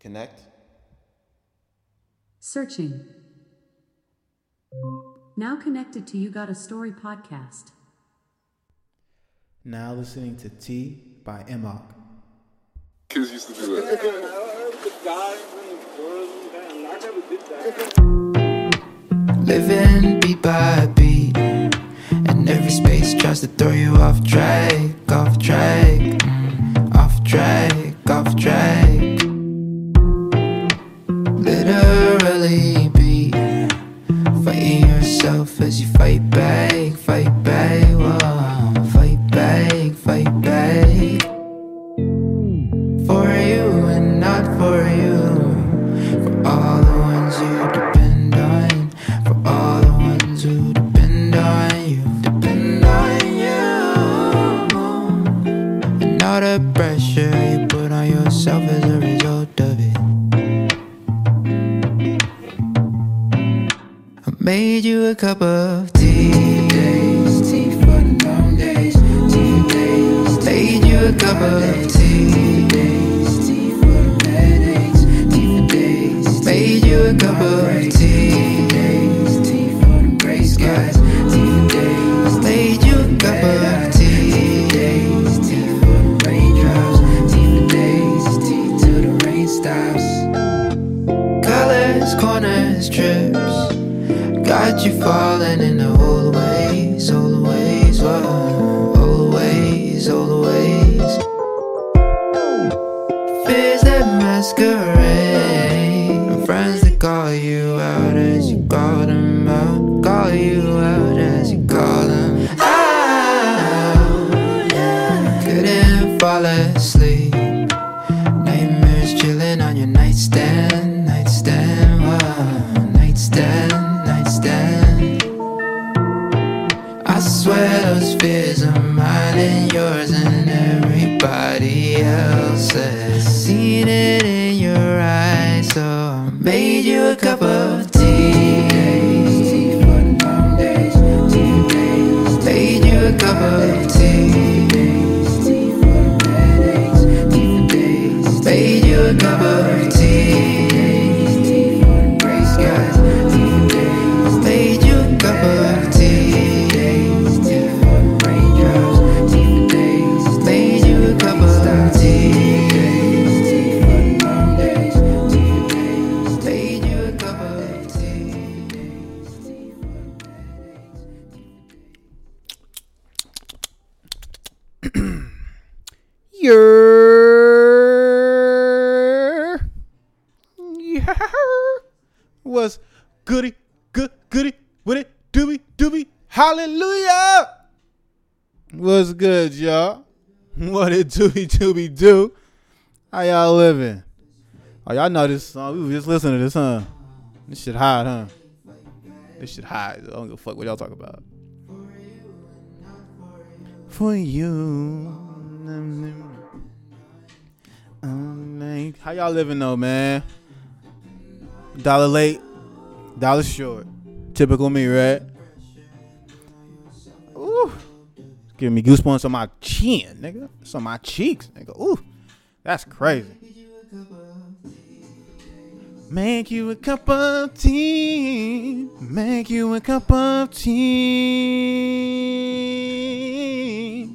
Connect. Searching. Now connected to You Got a Story podcast. Now listening to T by M-O-P. Kids used to do that. Living beat by beat, and every space tries to throw you off track, off track, off track, off track. Literally be fighting yourself as you fight back, fight back, whoa, fight back, fight back. For you and not for you, for all the ones you depend on, for all the ones who depend on you, depend on you. And all the pressure you put on yourself as a result of it. I made you a cup of tea, days, tea for the long days, tea days, made you a cup of tea. Made you a cup of tea. Tea for the gray skies. Made you a cup of tea. Tea for the raindrops. Tea for days. Tea till the rain stops. Colors, corners, trips. Got you falling in the old ways, old ways, whoa, old ways, old ways. Fears that masquerade. Friends that call you out as you call them out, call you out as you call them out. Couldn't fall asleep, nightmares chilling on your nightstand, nightstand, wow, nightstand, nightstand. I swear those fears are mine and yours and everybody else's. Seen it in your eyes, so I made you a cup of tea. Tea for the long days, tea days. Made you a cup of tea. Tea for the bad days, tea days. Made you a cup of tea. Tea for the gray skies, tea days. Made you a cup of tea. Was goody, good, goody, with it, doobie, doobie, hallelujah. What's good, y'all? What it doobie, do? How y'all living? Oh, y'all know this song. We were just listening to this, huh? This shit hot, huh? This shit hot. I don't give a fuck what y'all talk about. For you. How y'all living though, man? Dollar late, dollar short. Typical me, right? Ooh, it's giving me goosebumps on my chin, nigga. It's on my cheeks, nigga. Ooh, that's crazy. Make you a cup of tea. Make you a cup of tea.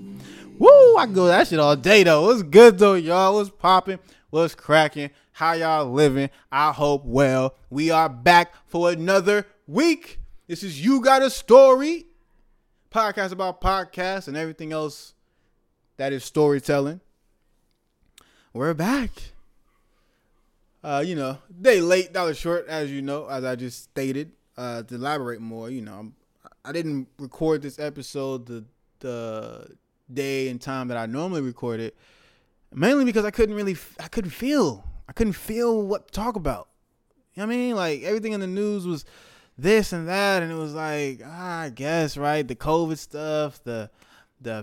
Woo, I can go that shit all day though. What's good though, y'all? What's popping? What's cracking? How y'all living? I hope well. We are back for another week. This is You Got a Story. Podcast about podcasts and everything else that is storytelling. We're back. Day late, dollar short, as you know, as I just stated. To elaborate more, I didn't record this episode the day and time that I normally record it, mainly because I couldn't feel what to talk about. You know what I mean? Like, everything in the news was this and that, and it was like, I guess, right? The COVID stuff, the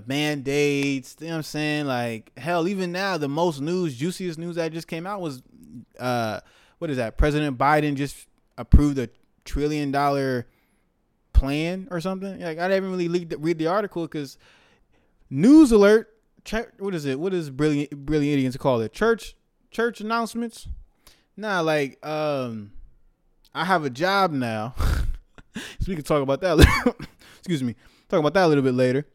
mandates, you know what I'm saying? Like, hell, even now, the most news, juiciest news that just came out was, President Biden just approved a $1 trillion plan or something. Like, I didn't really read the article because news alert. What is Brilliant Idiots call it? Church announcements. Nah, like, I have a job now. So we can talk about that. Excuse me. Talk about that a little bit later.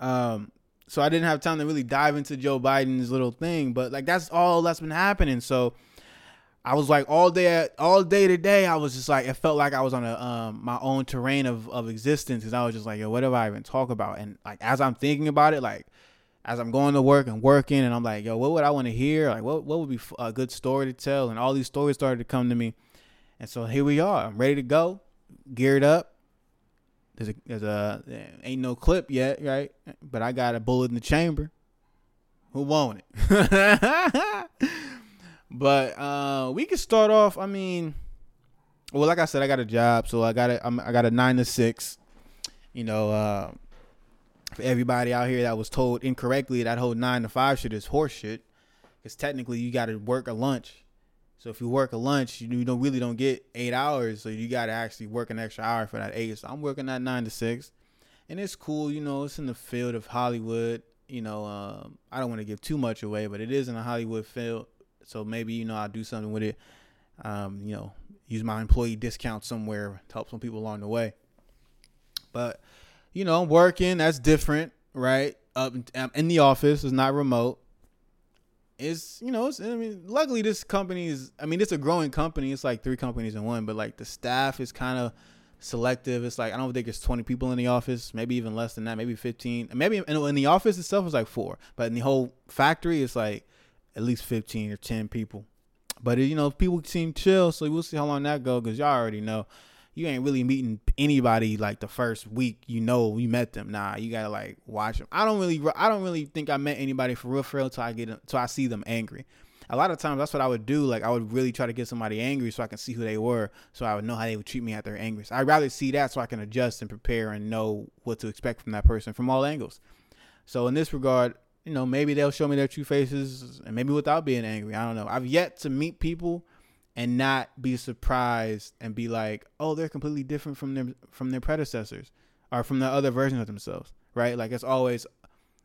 So I didn't have time to really dive into Joe Biden's little thing, but like that's all that's been happening. So I was like all day today, I was just like, it felt like I was on a my own terrain of existence, because I was just like, yo, what do I even talk about? And like as I'm thinking about it, like as I'm going to work and working, and I'm like, yo, what would I want to hear? Like what would be a good story to tell? And all these stories started to come to me, and so here we are. I'm ready to go, geared up. There ain't no clip yet, right? But I got a bullet in the chamber. Who won't it? But we can start off. I mean, well, like I said, I got a job, so I got a 9 to 6. You know, for everybody out here that was told incorrectly that whole 9 to 5 shit is horseshit, because technically you got to work a lunch. So if you work a lunch, you don't get 8 hours. So you got to actually work an extra hour for that 8. So I'm working that 9 to 6, and it's cool. You know, it's in the field of Hollywood. You know, I don't want to give too much away, but it is in a Hollywood field. So maybe, you know, I'll do something with it. You know, use my employee discount somewhere to help some people along the way. But, you know, I'm working. That's different, right? Up in the office. It's not remote. It's, you know, luckily this company is, it's a growing company. It's like 3 companies in one, but like the staff is kind of selective. It's like, I don't think it's 20 people in the office, maybe even less than that, maybe 15. Maybe in the office itself it's like 4, but in the whole factory, it's like at least 15 or 10 people. But, you know, people seem chill. So we'll see how long that goes. Cause y'all already know you ain't really meeting anybody like the first week, you know, you met them. Nah, you gotta like watch them. I don't really think I met anybody for real till I see them angry. A lot of times that's what I would do. Like I would really try to get somebody angry so I can see who they were, so I would know how they would treat me at their angriest. I'd rather see that so I can adjust and prepare and know what to expect from that person from all angles. So in this regard, you know, maybe they'll show me their true faces, and maybe without being angry. I don't know. I've yet to meet people and not be surprised and be like, oh, they're completely different from their predecessors or from the other version of themselves, right? Like it's always,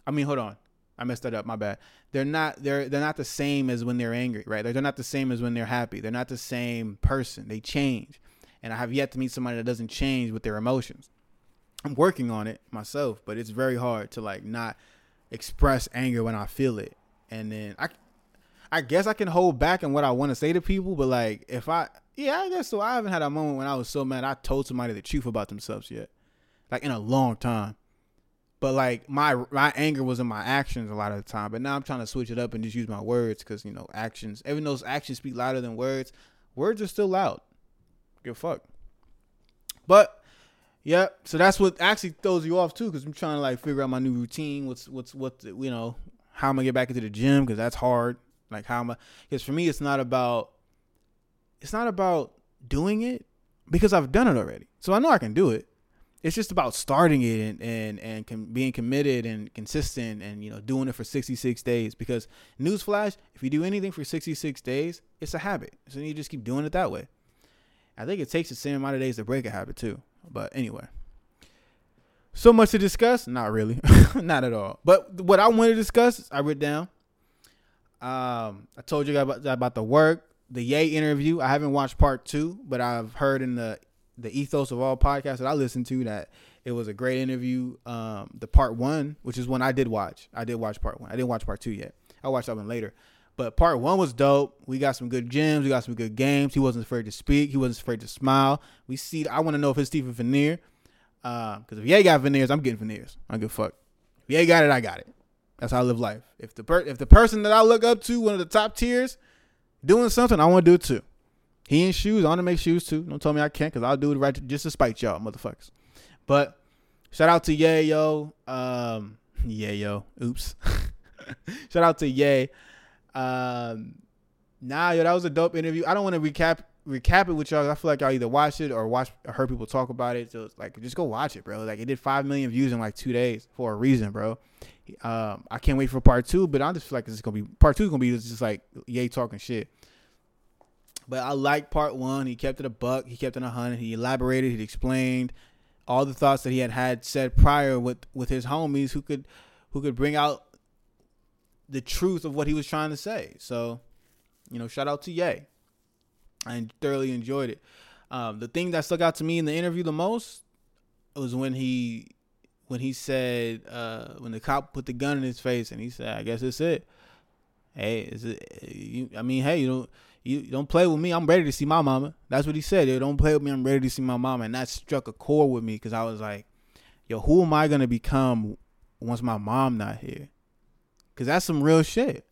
hold on, I messed that up, my bad. They're not the same as when they're angry, right? They're not the same as when they're happy. They're not the same person. They change. And I have yet to meet somebody that doesn't change with their emotions. I'm working on it myself, but it's very hard to like not express anger when I feel it. And then I guess I can hold back on what I want to say to people, but like I guess so. I haven't had a moment when I was so mad I told somebody the truth about themselves yet, like in a long time. But like my anger was in my actions a lot of the time, but now I'm trying to switch it up and just use my words, because, you know, actions, even though actions speak louder than words, words are still loud. Give a fuck. But yeah, so that's what actually throws you off too, because I'm trying to like figure out my new routine. What's you know, how I'm gonna get back into the gym, because that's hard. Like because for me, it's not about doing it, because I've done it already. So I know I can do it. It's just about starting it and being committed and consistent and, you know, doing it for 66 days, because newsflash, if you do anything for 66 days, it's a habit. So you just keep doing it that way. I think it takes the same amount of days to break a habit too. But anyway, so much to discuss. Not really. Not at all. But what I want to discuss, I wrote down. I told you about the work, the Ye interview. I haven't watched part 2, but I've heard in the ethos of all podcasts that I listen to that it was a great interview. The part 1, which is one I did watch. I did watch part 1. I didn't watch part 2 yet. I watched that one later, but part 1 was dope. We got some good gems. We got some good games. He wasn't afraid to speak. He wasn't afraid to smile. I want to know if it's Stephen Veneer, because if Ye got veneers, I'm getting veneers. I don't give a fuck. If Ye got it, I got it. That's how I live life. If the person that I look up to, one of the top tiers, doing something, I want to do it too. He in shoes, I want to make shoes too. Don't tell me I can't, because I'll do it right just to spite y'all motherfuckers. But shout out to Ye, yo. Oops. Shout out to Ye. Yo, that was a dope interview. I don't want to recap it with y'all. I feel like y'all either watched it or heard people talk about it. So it's like, just go watch it, bro. Like, it did 5 million views in like 2 days for a reason, bro. I can't wait for part 2, but I just feel like it's gonna be part 2 is gonna be just like Ye talking shit. But I like part 1. He kept it a buck. He kept it 100. He elaborated. He explained all the thoughts that he had said prior with his homies who could bring out the truth of what he was trying to say. So, you know, shout out to Ye. I thoroughly enjoyed it. The thing that stuck out to me in the interview the most was when he said, when the cop put the gun in his face and he said, "I guess it's it. Hey, is it? You don't play with me. I'm ready to see my mama." That's what he said. "Yo, don't play with me. I'm ready to see my mama." And that struck a chord with me because I was like, "Yo, who am I gonna become once my mom not here?" Because that's some real shit,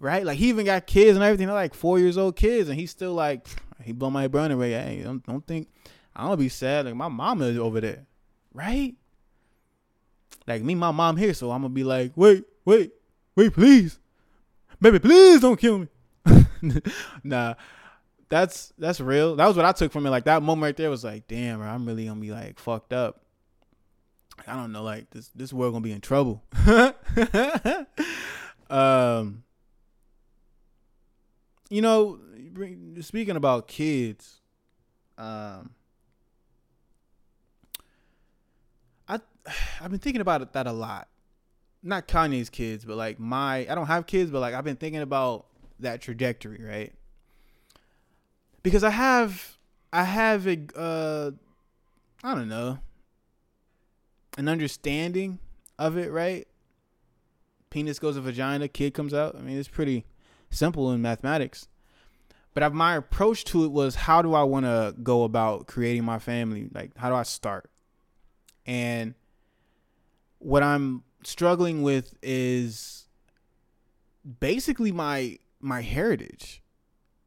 right? Like, he even got kids and everything. They're like 4 years old kids, and he's still like, he blow my brain away. Hey, don't think I'm gonna be sad. Like, my mama is over there, right? Like, me, my mom here, so I'm gonna be like, wait, please, baby, please don't kill me. Nah, that's real. That was what I took from it. Like, that moment right there was like, damn, bro, I'm really gonna be like fucked up. I don't know, like this world gonna be in trouble. You know, speaking about kids, I've been thinking about that a lot. Not Kanye's kids, but like I don't have kids, but like I've been thinking about that trajectory, right? Because I have a I don't know, an understanding of it, right? Penis goes to vagina, kid comes out. I mean, it's pretty simple in mathematics. But my approach to it was, how do I want to go about creating my family? Like, how do I start? And what I'm struggling with is basically my heritage,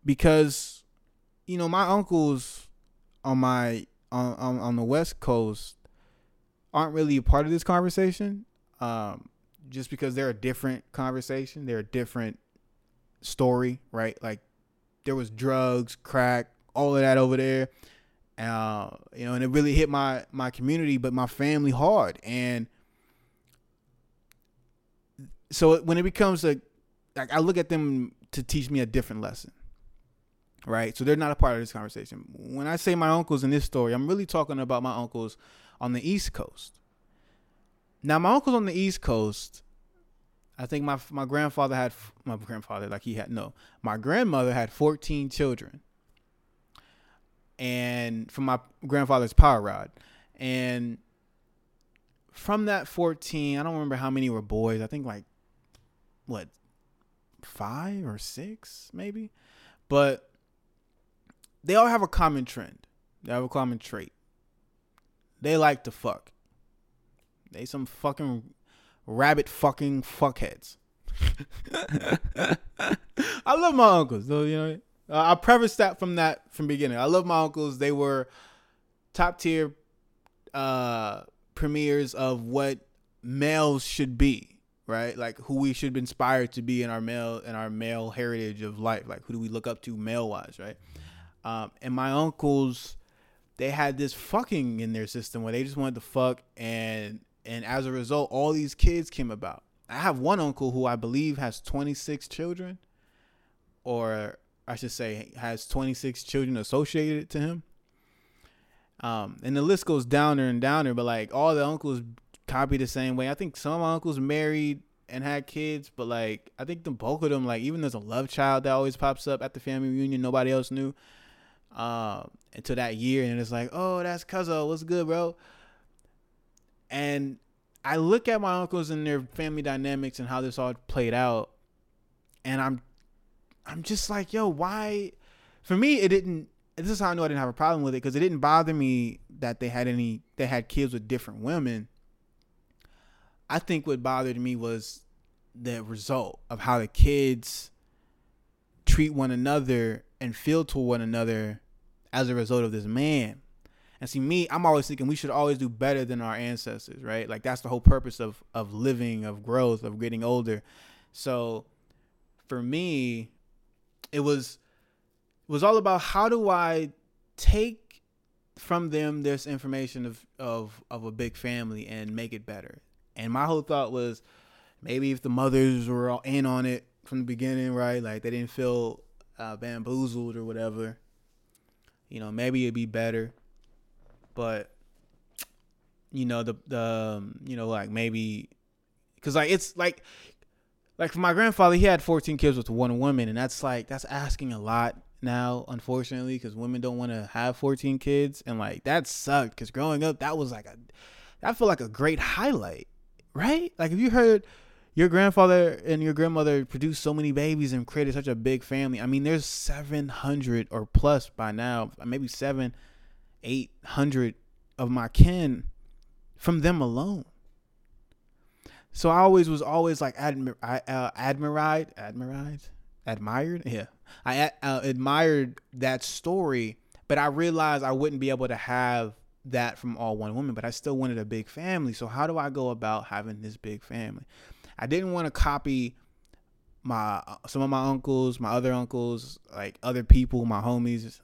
because, you know, my uncles on the West Coast aren't really a part of this conversation, just because they're a different conversation. They're a different story, right? Like, there was drugs, crack, all of that over there, you know, and it really hit my community, but my family hard. And so when it becomes like, I look at them to teach me a different lesson, right? So they're not a part of this conversation. When I say my uncles in this story, I'm really talking about my uncles on the East Coast. Now, my uncles on the East Coast, I think my grandmother had 14 children, and from my grandfather's power rod, and from that 14, I don't remember how many were boys. I think like, what, 5 or 6, maybe, but they all have a common trend. They have a common trait. They like to fuck. They some fucking rabbit fucking fuckheads. I love my uncles, though, you know. I prefaced that from the beginning. I love my uncles. They were top tier premieres of what males should be, right? Like, who we should be inspired to be in our male heritage of life. Like, who do we look up to male wise, right? And my uncles, they had this fucking in their system where they just wanted to fuck, and as a result, all these kids came about. I have one uncle who I believe has 26 children, or I should say has 26 children associated to him. And the list goes downer and downer, but like, all the uncles copy the same way. I think some of my uncles married and had kids, but like, I think the bulk of them, like, even there's a love child that always pops up at the family reunion nobody else knew until that year, and it's like, "Oh, that's Cuzzo, what's good, bro?" And I look at my uncles and their family dynamics and how this all played out, and I'm just like, yo, why? For me, this is how I know I didn't have a problem with it, because it didn't bother me that they had kids with different women. I think what bothered me was the result of how the kids treat one another and feel to one another as a result of this man. And see, me, I'm always thinking we should always do better than our ancestors, right? Like, that's the whole purpose of living, of growth, of getting older. So for me, it was all about, how do I take from them this information of a big family and make it better? And my whole thought was, maybe if the mothers were all in on it from the beginning, right? Like, they didn't feel bamboozled or whatever, you know, maybe it'd be better. But, you know, you know, like, maybe, cause like, it's like for my grandfather, he had 14 kids with one woman, and that's like, that's asking a lot. now, unfortunately, because women don't want to have 14 kids. And like, that sucked, because growing up, that was like a, that felt like a great highlight, right? Like, if you heard your grandfather and your grandmother produced so many babies and created such a big family. I mean, there's 700 or plus by now, maybe 700-800 of my kin from them alone. So I always was always like admired. Yeah, I admired that story, but I realized I wouldn't be able to have that from all one woman. But I still wanted a big family. So how do I go about having this big family? I didn't want to copy some of my uncles, my other uncles, like other people, my homies,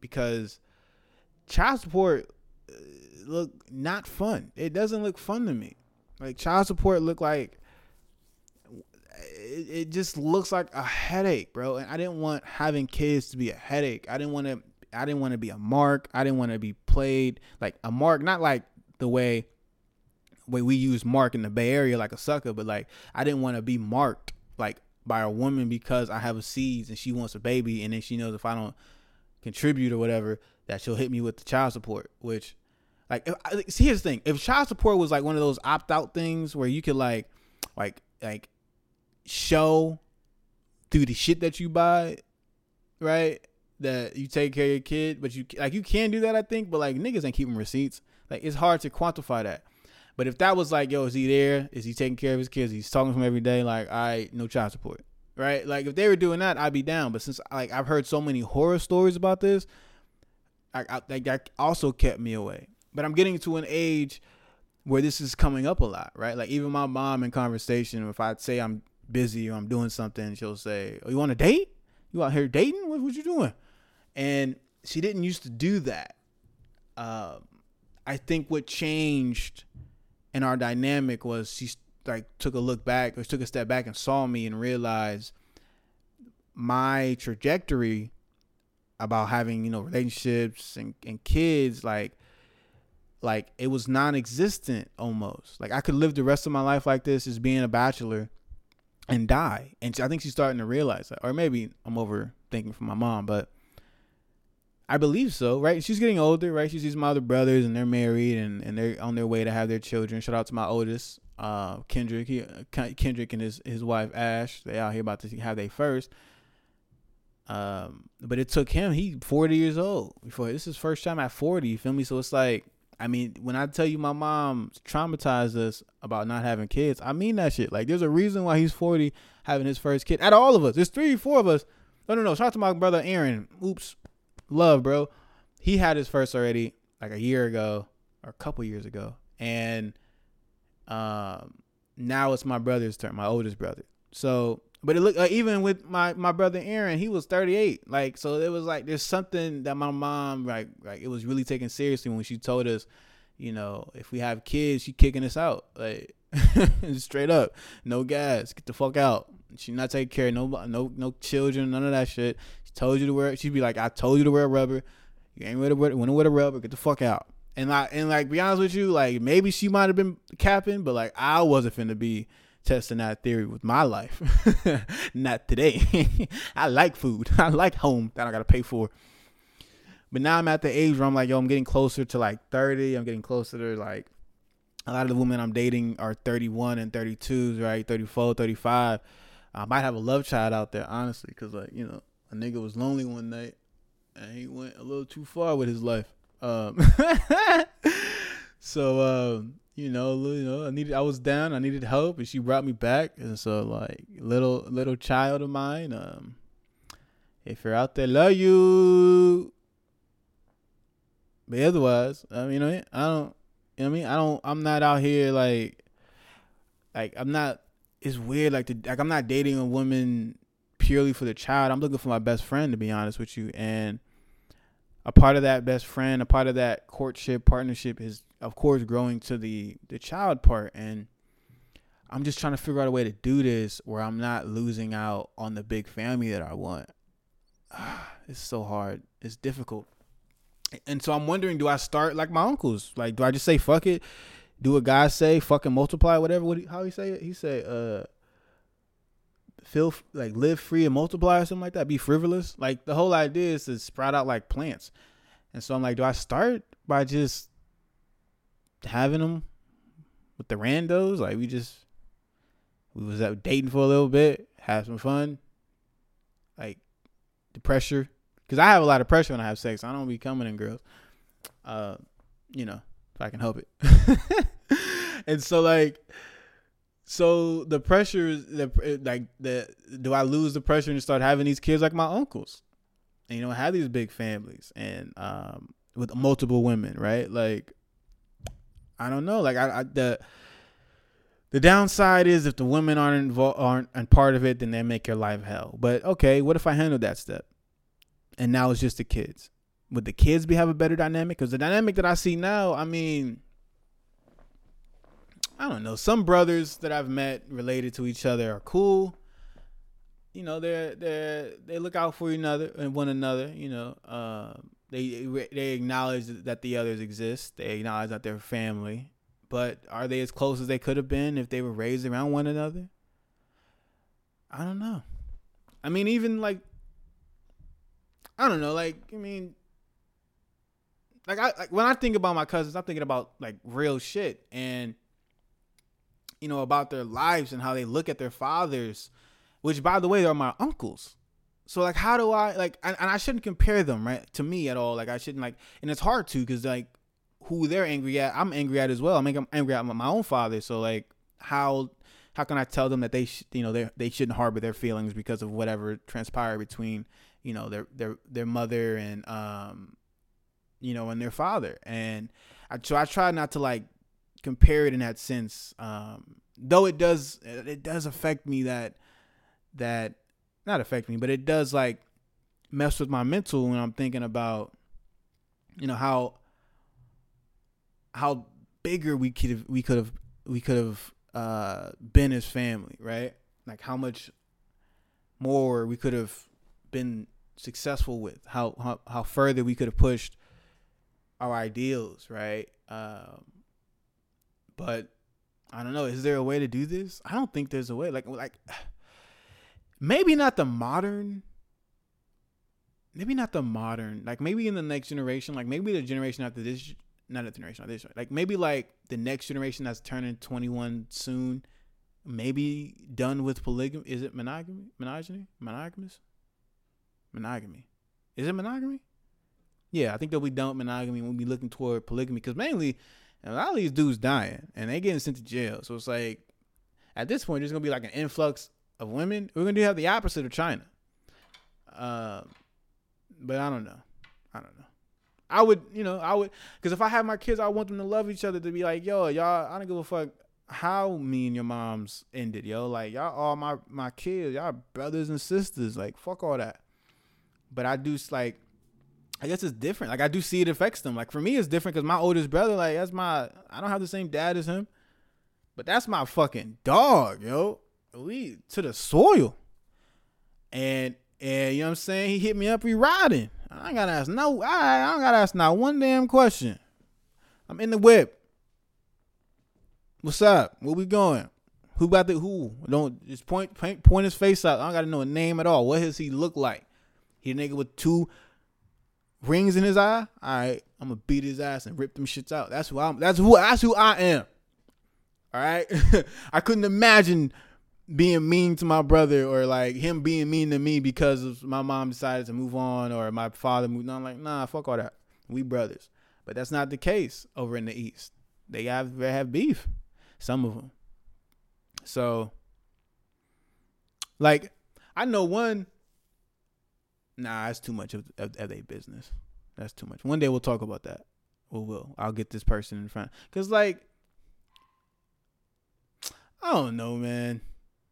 because child support look not fun. It doesn't look fun to me. Like, child support look like it just looks like a headache, bro. And I didn't want having kids to be a headache. I didn't want to be a mark. I didn't want to be played like a mark, not like the way we use mark in the Bay Area, like a sucker, but like, I didn't want to be marked like by a woman because I have a seeds and she wants a baby, and then she knows if I don't contribute or whatever, that she'll hit me with the child support. Which, like, see, here's the thing: if child support was like one of those opt-out things where you could like show through the shit that you buy, right, that you take care of your kid, but you can do that, I think, but like, niggas ain't keeping receipts. Like, it's hard to quantify that. But if that was like, yo, is he there? Is he taking care of his kids? He's talking to him every day. Like, all right, no child support, right? Like, if they were doing that, I'd be down. But since like I've heard so many horror stories about this, I that also kept me away. But I'm getting to an age where this is coming up a lot, right? Like, even my mom in conversation, if I say I'm busy or I'm doing something, she'll say, oh, you want a date? You out here dating? What you doing? And she didn't used to do that. I think what changed in our dynamic was she like took a step back and saw me and realized my trajectory about having, relationships and kids, like it was non-existent almost. Like, I could live the rest of my life like this, as being a bachelor and die. And I think she's starting to realize that, or maybe I'm overthinking for my mom, but I believe so, right? She's getting older, right? She sees my other brothers and they're married and they're on their way to have their children. Shout out to my oldest, Kendrick. Kendrick and his wife, Ash, they out here about to have their first. But it took him, he 40 years old before, this is first time at 40, you feel me? So it's like, I mean, when I tell you my mom traumatized us about not having kids, I mean that shit. Like, there's a reason why he's 40 having his first kid. Out of all of us, there's 3 or 4 of us. No. Shout out to my brother, Aaron. Oops. Love, bro. He had his first already like a year ago or a couple years ago. And now it's my brother's turn, my oldest brother. So, but it looked even with my brother Aaron, he was 38. Like, so it was like, there's something that my mom, like it was really taken seriously when she told us, if we have kids, she kicking us out. Like, straight up, no gas, get the fuck out. She not taking care of no children, none of that shit. She'd be like, I told you to wear rubber. You ain't wear the rubber. Get the fuck out. And be honest with you, like, maybe she might have been capping, but like, I wasn't finna be testing that theory with my life. Not today. I like food. I like home that I gotta pay for. But now I'm at the age where I'm like, yo, I'm getting closer to like 30. I'm getting closer to like, a lot of the women I'm dating are 31 and 32s, right? 34, 35. I might have a love child out there, honestly, because like, a nigga was lonely one night and he went a little too far with his life. So, I was down, I needed help, and she brought me back. And so like, little child of mine, if you're out there, love you. But otherwise, I'm not out here like I'm not, it's weird. Like I'm not dating a woman purely for the child. I'm looking for my best friend, to be honest with you. And a part of that best friend, a part of that courtship, partnership is, of course, growing to the child part. And I'm just trying to figure out a way to do this where I'm not losing out on the big family that I want. It's so hard. It's difficult. And so I'm wondering, do I start like my uncles? Like, do I just say, fuck it? Do a guy say, fucking multiply, whatever? How he say it? He say, feel like live free and multiply or something like that, be frivolous. Like the whole idea is to sprout out like plants. And so I'm like, do I start by just having them with the randos? Like we was out dating for a little bit, have some fun. Like the pressure, because I have a lot of pressure when I have sex. I don't be coming in girls, you know, if I can help it. And so like, so the pressure is do I lose the pressure and start having these kids like my uncles? And, you know, have these big families and with multiple women, right? Like, I don't know. Like the downside is if the women aren't involved, aren't part of it, then they make your life hell. But okay, what if I handled that step? And now it's just the kids. Would the kids have a better dynamic? Because the dynamic that I see now, I mean, I don't know. Some brothers that I've met related to each other are cool. You know, they look out for one another. You know, they acknowledge that the others exist. They acknowledge that they're family. But are they as close as they could have been if they were raised around one another? I don't know. I mean, even like, I don't know. Like, I mean, like when I think about my cousins, I'm thinking about like real shit and, you know, about their lives and how they look at their fathers, which, by the way, are my uncles. So, like, how do I, like, and I shouldn't compare them, right, to me at all. Like, I shouldn't, like, and it's hard to, because, like, who they're angry at, I'm angry at as well. I'm angry at my own father. So, like, how can I tell them that they shouldn't harbor their feelings because of whatever transpired between, you know, their mother and, you know, and their father. And so I try not to, like, compare it in that sense, though it does affect me, that not affect me, but it does like mess with my mental when I'm thinking about, you know, how bigger we could have been as family, right? Like how much more we could have been successful with, how further we could have pushed our ideals, right? But I don't know. Is there a way to do this? I don't think there's a way. Like maybe not the modern. Like maybe in the next generation. Like maybe the generation after this. Not the generation after this. Like maybe like the next generation that's turning 21 soon. Maybe done with polygamy. Is it monogamy? Monogamy? Monogamous? Monogamy. Is it monogamy? Yeah, I think they'll be done with monogamy and we'll be looking toward polygamy. Because mainly, and a lot of these dudes dying and they getting sent to jail. So it's like, at this point, there's going to be like an influx of women. We're going to have the opposite of China. But I don't know. I would, because if I have my kids, I want them to love each other, to be like, yo, y'all, I don't give a fuck how me and your moms ended, yo. Like, y'all all my kids, y'all brothers and sisters, like, fuck all that. But I do, like, I guess it's different. Like, I do see it affects them. Like, for me, it's different because my oldest brother, like, I don't have the same dad as him, but that's my fucking dog, yo. We to the soil. And you know what I'm saying? He hit me up, we riding. I don't gotta ask not one damn question. I'm in the whip. What's up? Where we going? Who about the who? Don't just point his face out. I don't gotta know a name at all. What does he look like? He a nigga with two rings in his eye. All right, I'm gonna beat his ass and rip them shits out. That's who I am. All right. I couldn't imagine being mean to my brother, or like him being mean to me because of my mom decided to move on or my father moved on. I'm like, nah, fuck all that. We brothers. But that's not the case over in the East. They have beef. Some of them. So, like, I know one. Nah, that's too much of their business. That's too much. One day we'll talk about that. I'll get this person in front. Because, like, I don't know, man.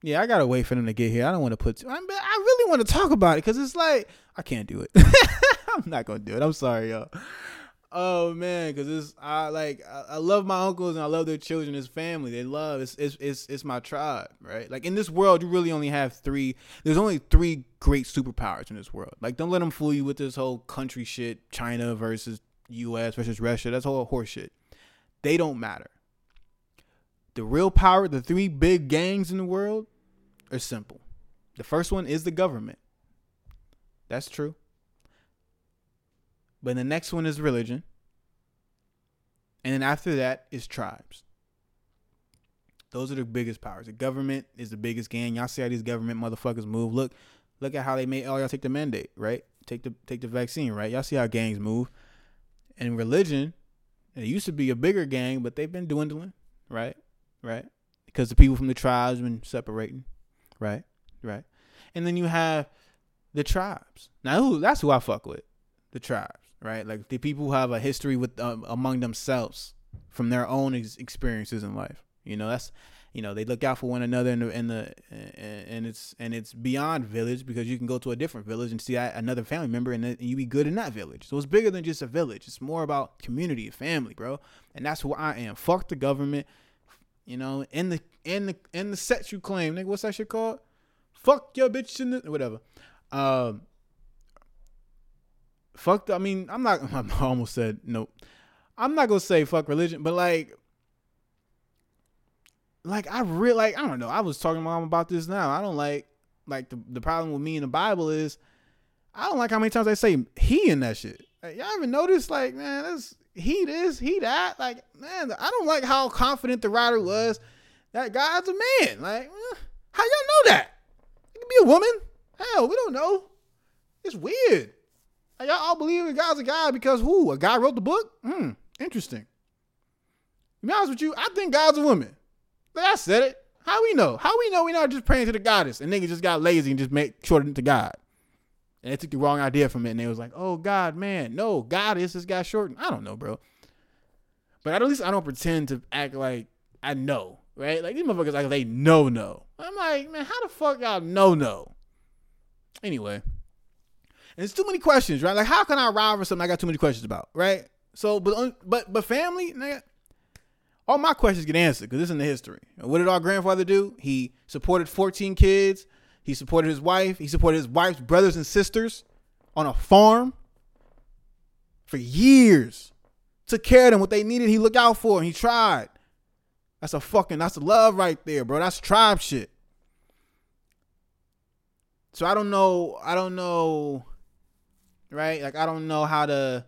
Yeah, I got to wait for them to get here. I don't want to I really want to talk about it because it's like, I can't do it. I'm not going to do it. I'm sorry, y'all. Oh, man, because I love my uncles and I love their children, his family. They love, it's my tribe, right? Like, in this world, you really only have three. There's only three great superpowers in this world. Like, don't let them fool you with this whole country shit, China versus U.S. versus Russia. That's whole horse shit. They don't matter. The real power, the three big gangs in the world are simple. The first one is the government. That's true. But the next one is religion. And then after that is tribes. Those are the biggest powers. The government is the biggest gang. Y'all see how these government motherfuckers move. Look at how they made all y'all take the mandate, right? Take the vaccine, right? Y'all see how gangs move. And religion, it used to be a bigger gang, but they've been dwindling, right? Right? Because the people from the tribes been separating, right? Right? And then you have the tribes. Now, that's who I fuck with. The tribes, right? Like the people who have a history with among themselves from their own experiences in life. You know, that's, you know, they look out for one another and it's beyond village, because you can go to a different village and see another family member and you be good in that village. So it's bigger than just a village. It's more about community, family, bro. And that's who I am. Fuck the government, you know, in the sex you claim, nigga. What's that shit called? Fuck your bitch in the whatever. I'm not gonna say fuck religion, but I don't know. I was talking to Mom about this now. I don't like the problem with me in the Bible is I don't like how many times they say he in that shit. Like, y'all ever notice, like, man, that's he this, he that. Like, man, I don't like how confident the writer was that God's a man. Like, how y'all know that? It could be a woman. Hell, we don't know. It's weird. Y'all all believe in God's a guy because who? A guy wrote the book? Interesting. To be honest with you, I think God's a woman. Like I said it. How we know? How we know we're not just praying to the goddess and niggas just got lazy and just shorted it to God? And they took the wrong idea from it and they was like, oh, God, man. No, goddess just got shortened. I don't know, bro. But at least I don't pretend to act like I know, right? Like these motherfuckers like they know. I'm like, man, how the fuck y'all know? Anyway. And it's too many questions, right? Like, how can I arrive at something I got too many questions about, right? So, but family, nigga, all my questions get answered because it's in the history. What did our grandfather do? He supported 14 kids. He supported his wife. He supported his wife's brothers and sisters on a farm for years. Took care of them. What they needed, he looked out for and he tried. That's love right there, bro. That's tribe shit. So I don't know. Right? Like, I don't know how to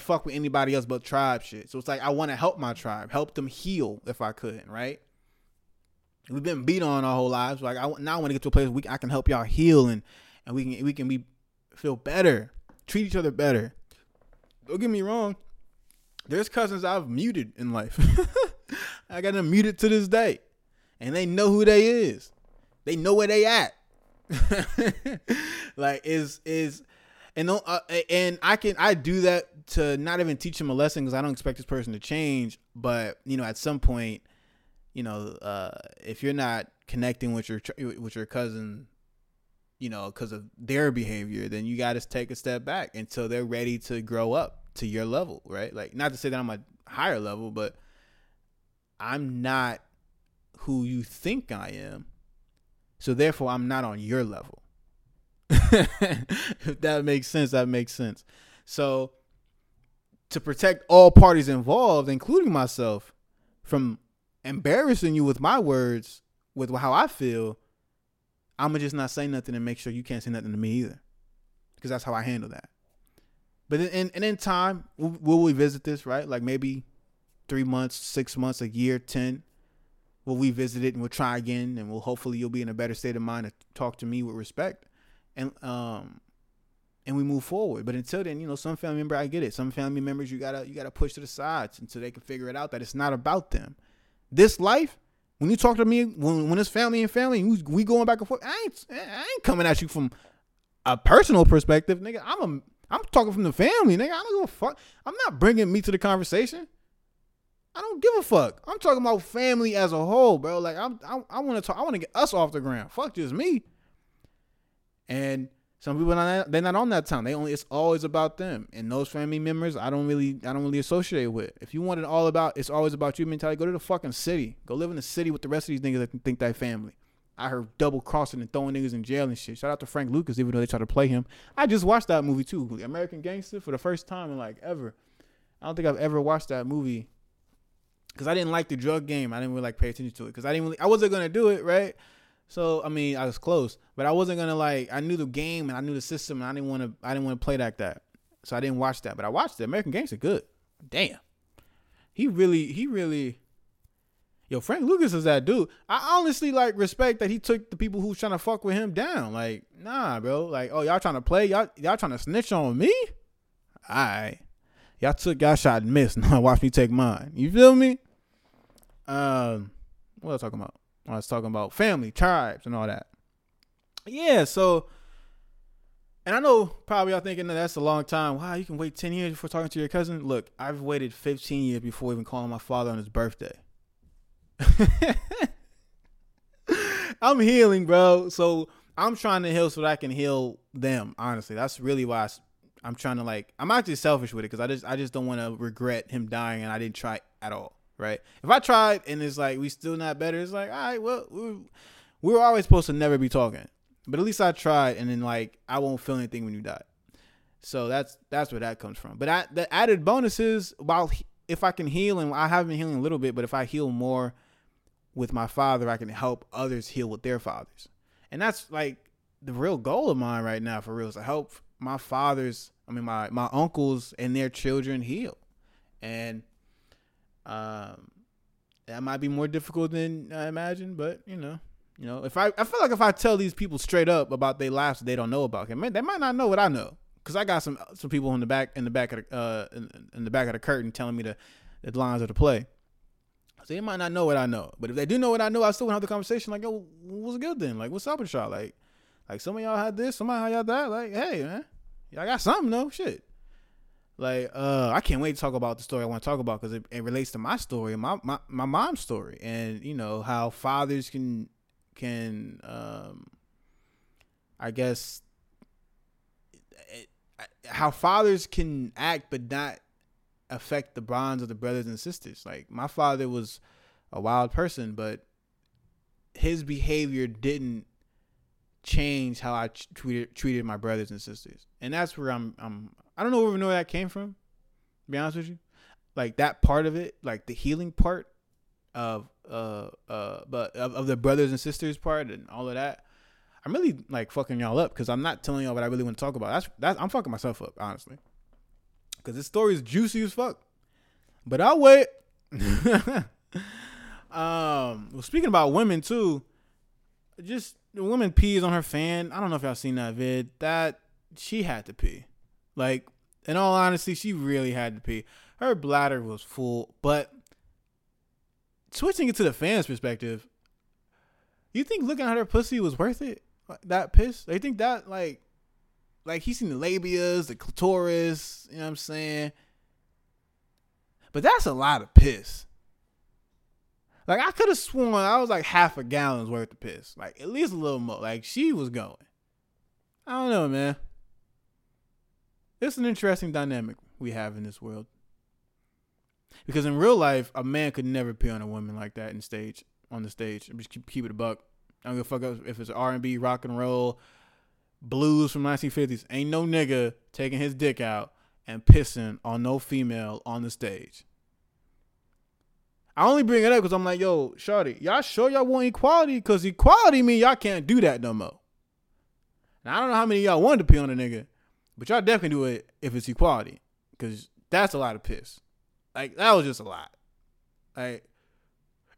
fuck with anybody else but tribe shit. So it's like, I want to help my tribe, help them heal if I could, right? We've been beat on our whole lives. Like, now I want to get to a place where I can help y'all heal and we can feel better, treat each other better. Don't get me wrong. There's cousins I've muted in life. I got them muted to this day and they know who they is. They know where they at. Like is. And I do that to not even teach him a lesson because I don't expect this person to change. But, you know, at some point, you know, if you're not connecting with your cousin, you know, because of their behavior, then you got to take a step back until they're ready to grow up to your level. Right. Like, not to say that I'm a higher level, but I'm not who you think I am. So therefore, I'm not on your level. If that makes sense, So to protect all parties involved, including myself, from embarrassing you with my words, with how I feel, I'm going to just not say nothing and make sure you can't say nothing to me either, because that's how I handle that. But in time, will we visit this, right? Like maybe 3 months, 6 months, a year, 10. We'll revisit it and we'll try again and we'll hopefully you'll be in a better state of mind to talk to me with respect. And we move forward. But until then, you know, some family member, I get it. Some family members, you gotta push to the sides until they can figure it out that it's not about them. This life, when you talk to me, when it's family and family, we going back and forth. I ain't coming at you from a personal perspective, nigga. I'm talking from the family, nigga. I don't give a fuck. I'm not bringing me to the conversation. I don't give a fuck. I'm talking about family as a whole, bro. Like I want to talk. I want to get us off the ground. Fuck just me. And some people they're not on that time. It's always about them. And those family members I don't really associate with. If you want it all about it's always about you mentality, go to the fucking city. Go live in the city with the rest of these niggas that think they family. I heard double crossing and throwing niggas in jail and shit. Shout out to Frank Lucas, even though they try to play him. I just watched that movie too, American Gangster, for the first time in like ever. I don't think I've ever watched that movie because I didn't like the drug game. I didn't really like pay attention to it because I wasn't gonna do it, right? So I mean, I was close, but I wasn't gonna like. I knew the game and I knew the system, and I didn't want to play like that. So I didn't watch that, but I watched it. American Gangster, good. Damn, he really. Yo, Frank Lucas is that dude. I honestly like respect that he took the people who was trying to fuck with him down. Like, nah, bro. Like, oh, y'all trying to play? Y'all trying to snitch on me? All right, y'all took y'all shot and missed. Now watch me take mine. You feel me? What was I talking about? I was talking about family, tribes, and all that. Yeah, so, and I know probably y'all thinking that's a long time. Wow, you can wait 10 years before talking to your cousin. Look, I've waited 15 years before even calling my father on his birthday. I'm healing, bro. So I'm trying to heal so that I can heal them. Honestly, that's really why I'm trying to like. I'm actually selfish with it because I just don't want to regret him dying and I didn't try at all. Right? If I tried and it's like we still not better, it's like, all right, well, we were always supposed to never be talking, but at least I tried, and then like I won't feel anything when you die. So that's where that comes from. But the added bonus is, while if I can heal, and I have been healing a little bit, but if I heal more with my father, I can help others heal with their fathers, and that's like the real goal of mine right now, for real, is to help my fathers. I mean, my uncles and their children heal, and. That might be more difficult than I imagine, but you know, I feel like if I tell these people straight up about their lives that they don't know about, man, they might not know what I know, because I got some people in the back of the curtain telling me the lines of the play, so they might not know what I know. But if they do know what I know, I still want to have the conversation. Like, yo, what's good then? Like, what's up with y'all? Like some of y'all had this, some of y'all had that. Like, hey, man, y'all got something though. Shit. Like, I can't wait to talk about the story I want to talk about, because it relates to my story, my mom's story, and you know how fathers can I guess how fathers can act but not affect the bonds of the brothers and sisters. Like, my father was a wild person, but his behavior didn't change how I treated my brothers and sisters, and that's where I don't know where that came from, to be honest with you. Like, that part of it, like the healing part of the brothers and sisters part and all of that. I'm really like fucking y'all up because I'm not telling y'all what I really want to talk about. That's I'm fucking myself up, honestly, because this story is juicy as fuck. But I'll wait. Well, speaking about women too, just the woman pees on her fan. I don't know if y'all seen that vid. That she had to pee. Like, in all honesty, she really had to pee. Her bladder was full. But switching it to the fans' perspective, you think looking at her pussy was worth it? That piss? They think that, like he seen the labias, the clitoris, you know what I'm saying? But that's a lot of piss. Like, I could have sworn I was like half a gallon's worth of piss. Like, at least a little more. Like, she was going. I don't know, man. It's an interesting dynamic we have in this world, because in real life, a man could never pee on a woman like that on the stage. Just keep it a buck. I don't give a fuck up if it's R&B, rock and roll, blues from 1950s. Ain't no nigga taking his dick out and pissing on no female on the stage. I only bring it up because I'm like, yo, shawty, y'all sure y'all want equality? Because equality mean y'all can't do that no more. Now, I don't know how many of y'all wanted to pee on a nigga, but y'all definitely do it if it's equality, because that's a lot of piss. Like, that was just a lot. Like,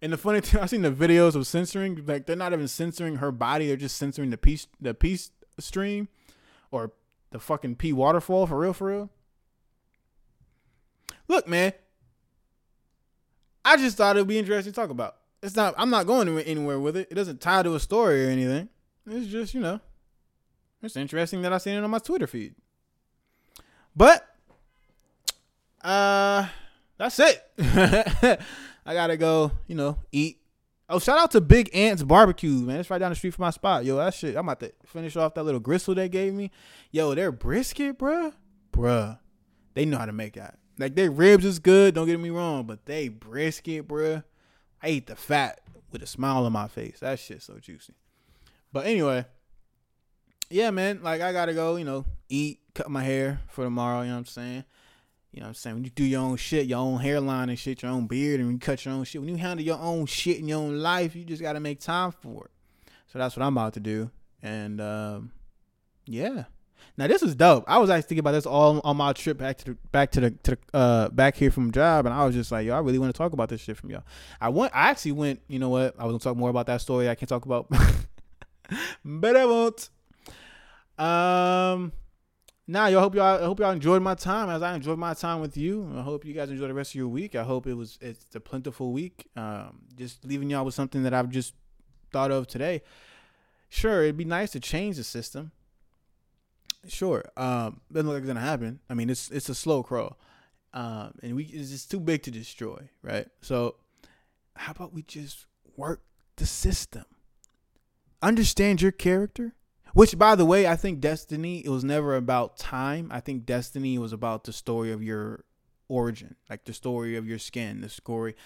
and the funny thing, I've seen the videos of censoring. Like, they're not even censoring her body. They're just censoring the pee stream, or the fucking pee waterfall, for real, for real. Look, man, I just thought it would be interesting to talk about. It's not. I'm not going anywhere with it. It doesn't tie to a story or anything. It's just, you know, it's interesting that I seen it on my Twitter feed. But that's it. I gotta go, eat. Oh, shout out to Big Ant's Barbecue, man. It's right down the street from my spot. Yo, that shit, I'm about to finish off that little gristle they gave me. Yo, their brisket, bruh. They know how to make that. Like, their ribs is good, don't get me wrong, but they brisket, bruh. I ate the fat with a smile on my face. That shit's so juicy. But anyway, yeah, man, like, I gotta go, eat, cut my hair for tomorrow, you know what I'm saying? You know what I'm saying? When you do your own shit, your own hairline and shit, your own beard, and you cut your own shit, when you handle your own shit in your own life, you just gotta make time for it. So that's what I'm about to do. And yeah. Now this is dope. I was actually thinking about this all on my trip back here from job, and I was just like, yo, I really want to talk about this shit from y'all. I actually went, you know what? I was gonna talk more about that story. I can't talk about, but I won't. Yo, I hope y'all enjoyed my time as I enjoyed my time with you. I hope you guys enjoy the rest of your week. I hope it's a plentiful week. Just leaving y'all with something that I've just thought of today. Sure, it'd be nice to change the system. Sure, doesn't look like it's gonna happen. I mean, it's a slow crawl, and it's just too big to destroy, right? So, how about we just work the system? Understand your character, which, by the way, I think destiny. It was never about time. I think destiny was about the story of your origin, like the story of your skin, the story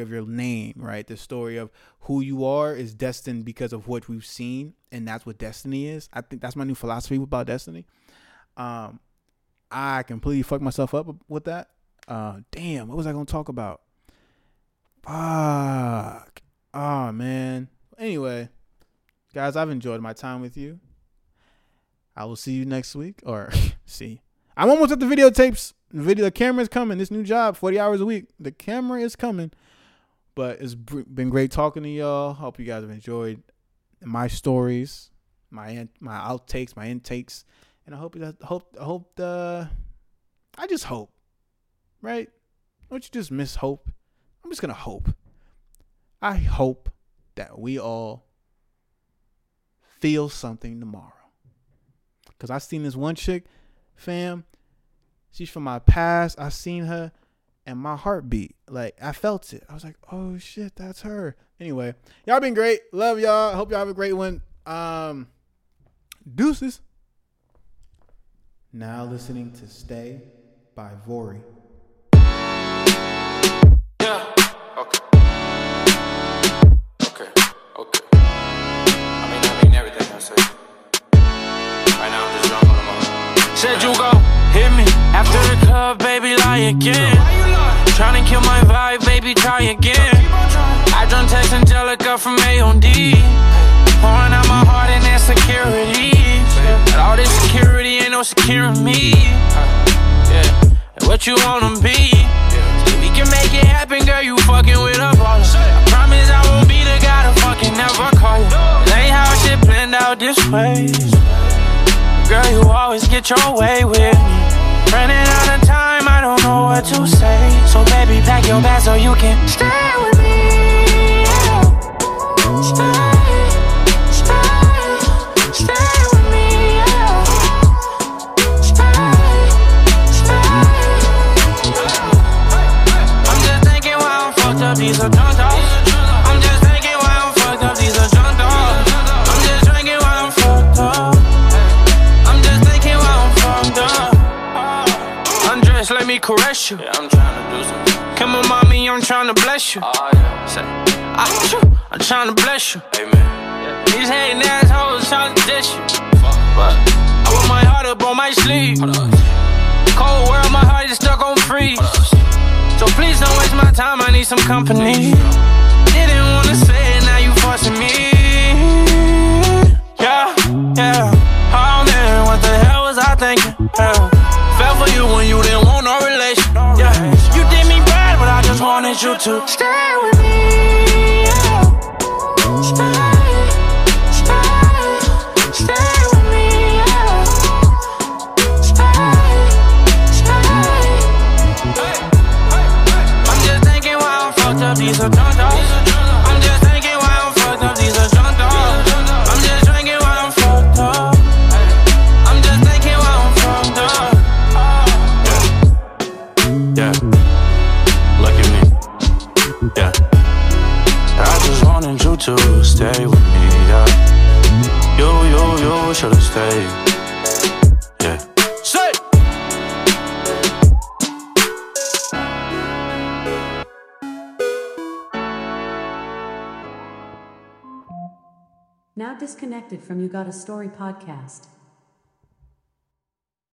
of your name, right? The story of who you are is destined because of what we've seen, and that's what destiny is. I think that's my new philosophy about destiny. I completely fucked myself up with that. Damn, what was I gonna talk about? Fuck. Oh man. Anyway, guys, I've enjoyed my time with you. I will see you next week, or see. I'm almost at the videotapes. The camera is coming. This new job, 40 hours a week. The camera is coming. But it's been great talking to y'all. Hope you guys have enjoyed my stories, my outtakes, my intakes, and I just hope, right? Don't you just miss hope? I'm just gonna hope. I hope that we all feel something tomorrow. Cause I seen this one chick, fam. She's from my past. I seen her and my heartbeat. Like, I felt it. I was like, oh, shit, that's her. Anyway, y'all been great. Love y'all. Hope y'all have a great one. Deuces. Now listening to Stay by Vory. Yeah. Okay. I mean everything I say. Right now, I'm just drunk on the moment. Said you go. Hit me after the club, baby, lie again. Tryna kill my vibe, baby, try again. I done text Angelica from A.O.D. Pouring out my heart and that security. But all this security ain't no securing me. Yeah, what you wanna be? We can make it happen, girl, you fucking with a baller. I promise I won't be the guy to fucking never call you. It ain't how shit planned out this way. Girl, you always get your way with me. Running out of time, I don't know what to say. So baby, pack your bag so you can stay with me. Yeah. Stay with me. Yeah. Stay. I'm just thinking why I'm fucked up, these are drunk dogs. I'm just thinking why I'm fucked up, these are drunk dogs. I'm just drinking why I'm fucked up. Let me caress you. Yeah, I'm trying to do something. Come on, mommy, I'm trying to bless you. Yeah. Say, I'm trying to bless you. Amen. Yeah. These hating assholes trying to dish you. Fuck. But I want my heart up on my sleeve. Cold world, my heart is stuck on freeze. So please don't waste my time, I need some company. Didn't wanna say it, now you forcing me. Yeah. Oh man, what the hell was I thinking? Yeah. Fell for you when you didn't want no relation. Yeah, you did me bad, but I just wanted you to stay with me. Yeah. Stay with me. Yeah. Stay. I'm just thinking why I'm fucked up. These are drunk dogs. I'm just thinking why I'm fucked up. These are drunk dogs. I'm just drinking why I'm fucked up. I'm just thinking why I'm fucked up. Yeah, look at me. Yeah, I just wanted you to stay with me. Yeah, you should've stayed. Yeah, say. Now disconnected from You Got a Story podcast.